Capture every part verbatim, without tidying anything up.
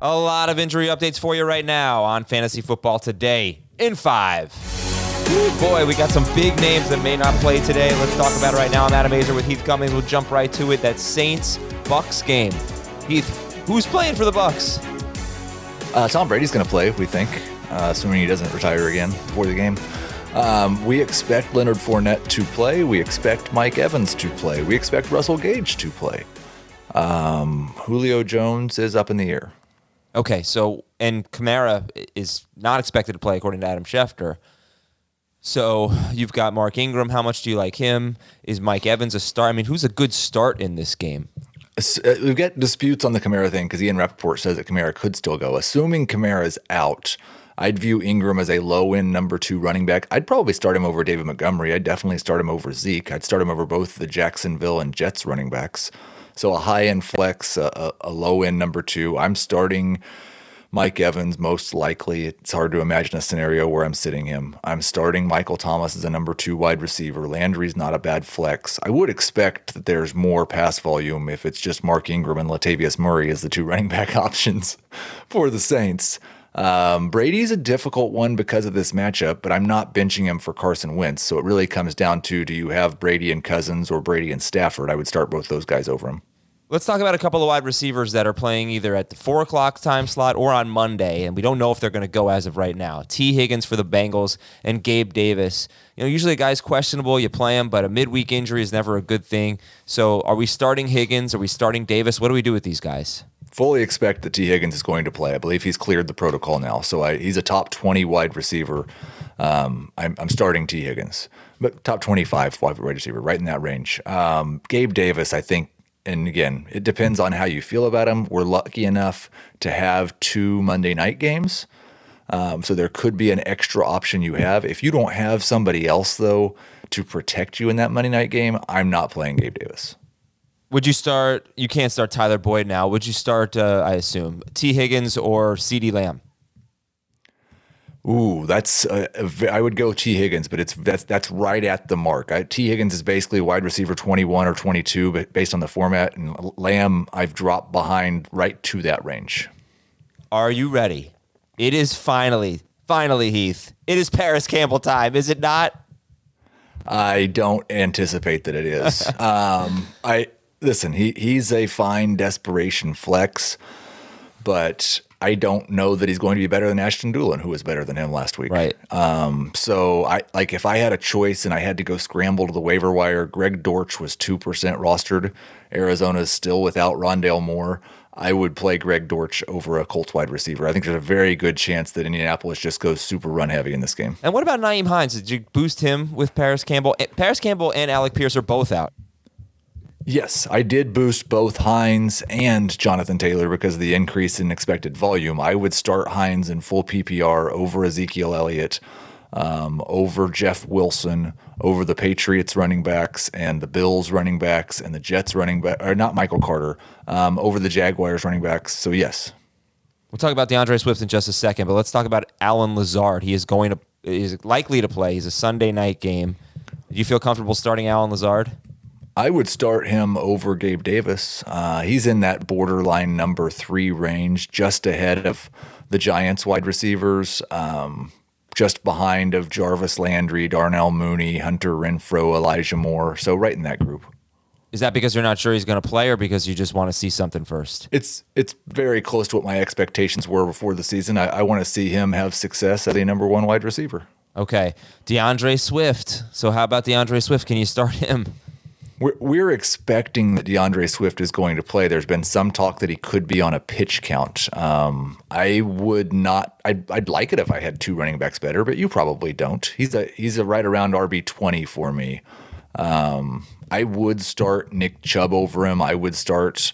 A lot of injury updates for you right now on Fantasy Football Today in five. Ooh, boy, we got some big names that may not play today. Let's talk about it right now. I'm Adam Aizer with Heath Cummings. We'll jump right to it. That Saints-Bucs game. Heath, who's playing for the Bucs? Uh, Tom Brady's going to play, we think, uh, assuming he doesn't retire again before the game. Um, we expect Leonard Fournette to play. We expect Mike Evans to play. We expect Russell Gage to play. Um, Julio Jones is up in the air. Okay, so, and Kamara is not expected to play, according to Adam Schefter. So, you've got Mark Ingram. How much do you like him? Is Mike Evans a star? I mean, who's a good start in this game? We've got disputes on the Kamara thing, because Ian Rapoport says that Kamara could still go. Assuming Kamara's out, I'd view Ingram as a low-end number two running back. I'd probably start him over David Montgomery. I'd definitely start him over Zeke. I'd start him over both the Jacksonville and Jets running backs. So a high-end flex, a, a low-end number two. I'm starting Mike Evans most likely. It's hard to imagine a scenario where I'm sitting him. I'm starting Michael Thomas as a number two wide receiver. Landry's not a bad flex. I would expect that there's more pass volume if it's just Mark Ingram and Latavius Murray as the two running back options for the Saints. Um, Brady's a difficult one because of this matchup, but I'm not benching him for Carson Wentz. So it really comes down to, do you have Brady and Cousins or Brady and Stafford? I would start both those guys over him. Let's talk about a couple of wide receivers that are playing either at the four o'clock time slot or on Monday, and we don't know if they're going to go as of right now. T. Higgins for the Bengals and Gabe Davis. You know, usually a guy's questionable, you play him, but a midweek injury is never a good thing. So are we starting Higgins? Are we starting Davis? What do we do with these guys? Fully expect that T. Higgins is going to play. I believe he's cleared the protocol now, so I, he's a top twenty wide receiver. Um, I'm, I'm starting T. Higgins, but top twenty-five wide receiver, right in that range. Um, Gabe Davis, I think. And again, it depends on how you feel about him. We're lucky enough to have two Monday night games. Um, so there could be an extra option you have. If you don't have somebody else, though, to protect you in that Monday night game, I'm not playing Gabe Davis. Would you start – you can't start Tyler Boyd now. Would you start, uh, I assume, T. Higgins or CeeDee Lamb? Ooh, that's a, a, I would go T. Higgins, but it's that's that's right at the mark. I, T. Higgins is basically wide receiver twenty-one or twenty-two, but based on the format, and Lamb, I've dropped behind right to that range. Are you ready? It is finally, finally, Heath. It is Paris Campbell time, is it not? I don't anticipate that it is. um, I listen. He he's a fine desperation flex, but I don't know that he's going to be better than Ashton Doolin, who was better than him last week. Right. Um, so, I like if I had a choice and I had to go scramble to the waiver wire, Greg Dortch was two percent rostered. Arizona's still without Rondale Moore. I would play Greg Dortch over a Colts wide receiver. I think there's a very good chance that Indianapolis just goes super run heavy in this game. And what about Nyheim Hines? Did you boost him with Paris Campbell? Paris Campbell and Alec Pierce are both out. Yes, I did boost both Hines and Jonathan Taylor because of the increase in expected volume. I would start Hines in full P P R over Ezekiel Elliott. um, over Jeff Wilson, over the Patriots running backs and the Bills running backs and the Jets running back, or not Michael Carter, um, over the Jaguars running backs. So, yes. We'll talk about D'Andre Swift in just a second, but let's talk about Allen Lazard. He is going to is likely to play. He's a Sunday night game. Do you feel comfortable starting Allen Lazard? I would start him over Gabe Davis. Uh, he's in that borderline number three range, just ahead of the Giants wide receivers, um, just behind of Jarvis Landry, Darnell Mooney, Hunter Renfrow, Elijah Moore. So right in that group. Is that because you're not sure he's going to play, or because you just want to see something first? It's it's very close to what my expectations were before the season. I, I want to see him have success as a number one wide receiver. Okay. D'Andre Swift. So how about D'Andre Swift? Can you start him? We're, we're expecting that D'Andre Swift is going to play. There's been some talk that he could be on a pitch count. Um, I would not. I'd, I'd like it if I had two running backs better, but you probably don't. He's a he's a right around R B twenty for me. Um, I would start Nick Chubb over him. I would start,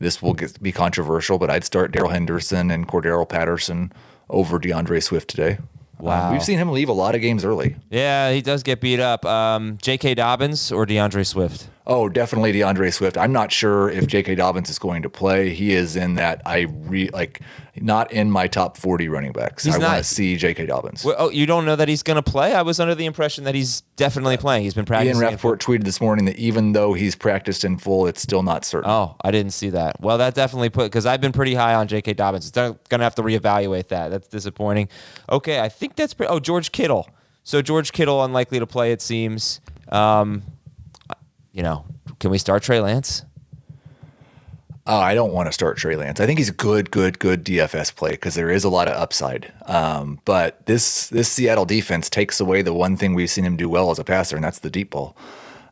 this will get, be controversial, but I'd start Darrell Henderson and Cordero Patterson over D'Andre Swift today. Wow. Um, we've seen him leave a lot of games early. Yeah, he does get beat up. Um, J K. Dobbins or D'Andre Swift? Oh, definitely D'Andre Swift. I'm not sure if J K. Dobbins is going to play. He is in that, I re, like not in my top forty running backs. He's I want to see J K. Dobbins. Well, oh, you don't know that he's going to play? I was under the impression that he's definitely playing. He's been practicing. Ian Rapoport tweeted this morning that even though he's practiced in full, it's still not certain. Oh, I didn't see that. Well, that definitely put, because I've been pretty high on J K. Dobbins. It's going to have to reevaluate that. That's disappointing. Okay, I think that's pretty. Oh, George Kittle. So George Kittle unlikely to play, it seems. Um, You know, can we start Trey Lance? Uh, I don't want to start Trey Lance. I think he's a good, good, good D F S play because there is a lot of upside. Um, but this this Seattle defense takes away the one thing we've seen him do well as a passer, and that's the deep ball.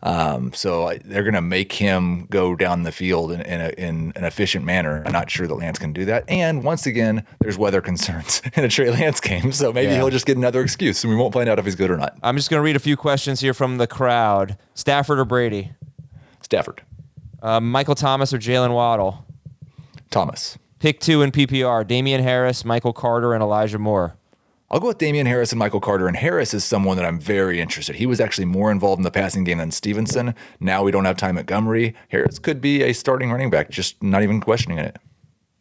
Um, so I, they're going to make him go down the field in in, a, in an efficient manner. I'm not sure that Lance can do that. And once again, there's weather concerns in a Trey Lance game, so maybe yeah. he'll just get another excuse, and we won't find out if he's good or not. I'm just going to read a few questions here from the crowd. Stafford or Brady? Stafford. Uh, Michael Thomas or Jalen Waddle? Thomas. Pick two in P P R, Damian Harris, Michael Carter, and Elijah Moore. I'll go with Damian Harris and Michael Carter, and Harris is someone that I'm very interested. He was actually more involved in the passing game than Stevenson. Now we don't have Ty Montgomery. Harris could be a starting running back, just not even questioning it.